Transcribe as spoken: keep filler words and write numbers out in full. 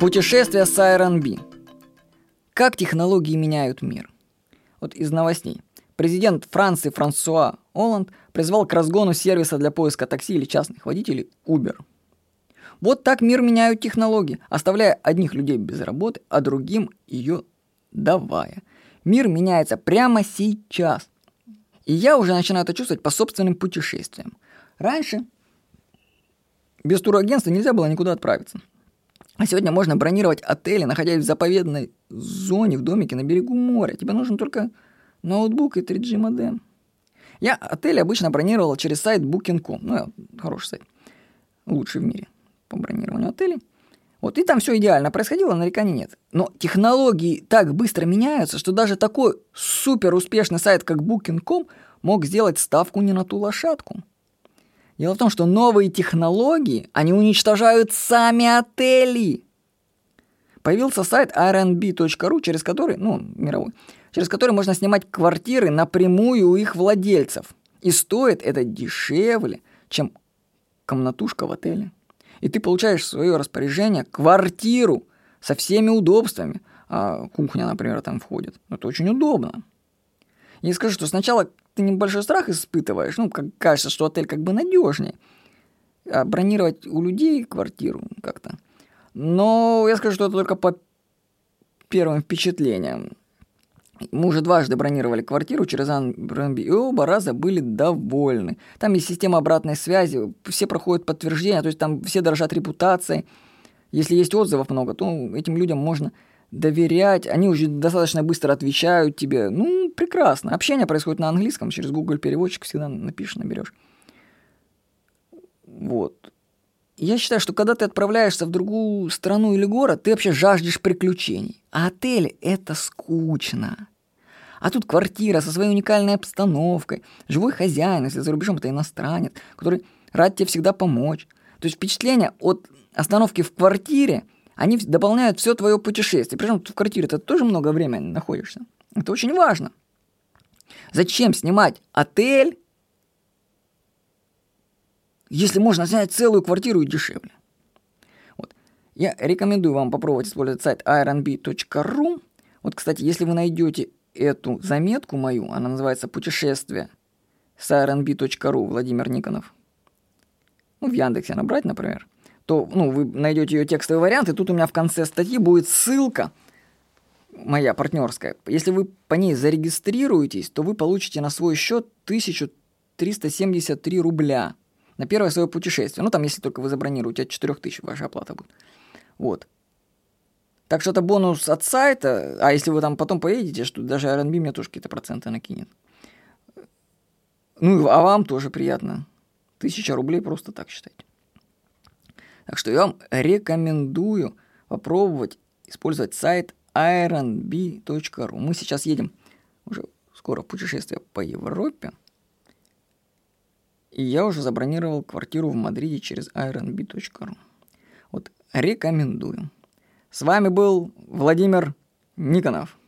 Путешествия с Airbnb. Как технологии меняют мир? Вот из новостей. Президент Франции Франсуа Олан призвал к разгону сервиса для поиска такси или частных водителей Uber. Вот так мир меняют технологии, оставляя одних людей без работы, а другим ее давая. Мир меняется прямо сейчас. И я уже начинаю это чувствовать по собственным путешествиям. Раньше без турагентства нельзя было никуда отправиться. А сегодня можно бронировать отели, находясь в заповедной зоне, в домике на берегу моря. Тебе нужен только ноутбук и три джи модем. Я отель обычно бронировал через сайт Booking точка ком. Ну, хороший сайт. Лучший в мире по бронированию отелей. Вот, и там все идеально происходило, нареканий нет. Но технологии так быстро меняются, что даже такой супер успешный сайт, как Booking точка ком, мог сделать ставку не на ту лошадку. Дело в том, что новые технологии, они уничтожают сами отели. Появился сайт ай ар эн би точка ру, через который, ну, мировой, через который можно снимать квартиры напрямую у их владельцев. И стоит это дешевле, чем комнатушка в отеле. И ты получаешь в свое распоряжение квартиру со всеми удобствами. А кухня, например, там входит. Это очень удобно. Я скажу, что сначала ты небольшой страх испытываешь. Ну, как кажется, что отель как бы надежнее. А бронировать у людей квартиру как-то. Но я скажу, что это только по первым впечатлениям. Мы уже дважды бронировали квартиру через Airbnb, и оба раза были довольны. Там есть система обратной связи, все проходят подтверждение, то есть там все дорожат репутацией. Если есть отзывов много, то этим людям можно доверять. Они уже достаточно быстро отвечают тебе. Ну, прекрасно. Общение происходит на английском, через Google переводчик всегда напишешь, наберешь. Вот. Я считаю, что когда ты отправляешься в другую страну или город, ты вообще жаждешь приключений. А отель – это скучно. А тут квартира со своей уникальной обстановкой, живой хозяин, если за рубежом это иностранец, который рад тебе всегда помочь. То есть впечатления от остановки в квартире, они дополняют все твое путешествие. Причем в квартире ты тоже много времени находишься. Это очень важно. Зачем снимать отель, если можно снять целую квартиру и дешевле? Вот. Я рекомендую вам попробовать использовать сайт ай ар эн би точка ру. Вот, кстати, если вы найдете эту заметку мою, она называется «Путешествие с ай ар эн би точка ру» Владимир Никонов. Ну, в Яндексе набрать, например. То ну, вы найдете ее текстовый вариант, и тут у меня в конце статьи будет ссылка моя партнерская. Если вы по ней зарегистрируетесь, то вы получите на свой счет тысячу триста семьдесят три рубля. На первое свое путешествие. Ну, там, если только вы забронируете, от четыре тысячи ваша оплата будет. Вот. Так что это бонус от сайта. А если вы там потом поедете, что даже ай ар эн би мне тоже какие-то проценты накинет. Ну, а вам тоже приятно. Тысяча рублей просто так считайте. Так что я вам рекомендую попробовать использовать сайт ай ар эн би точка ру. Мы сейчас едем уже скоро в путешествие по Европе. И я уже забронировал квартиру в Мадриде через ай ар эн би точка ру. Вот, рекомендую. С вами был Владимир Никонов.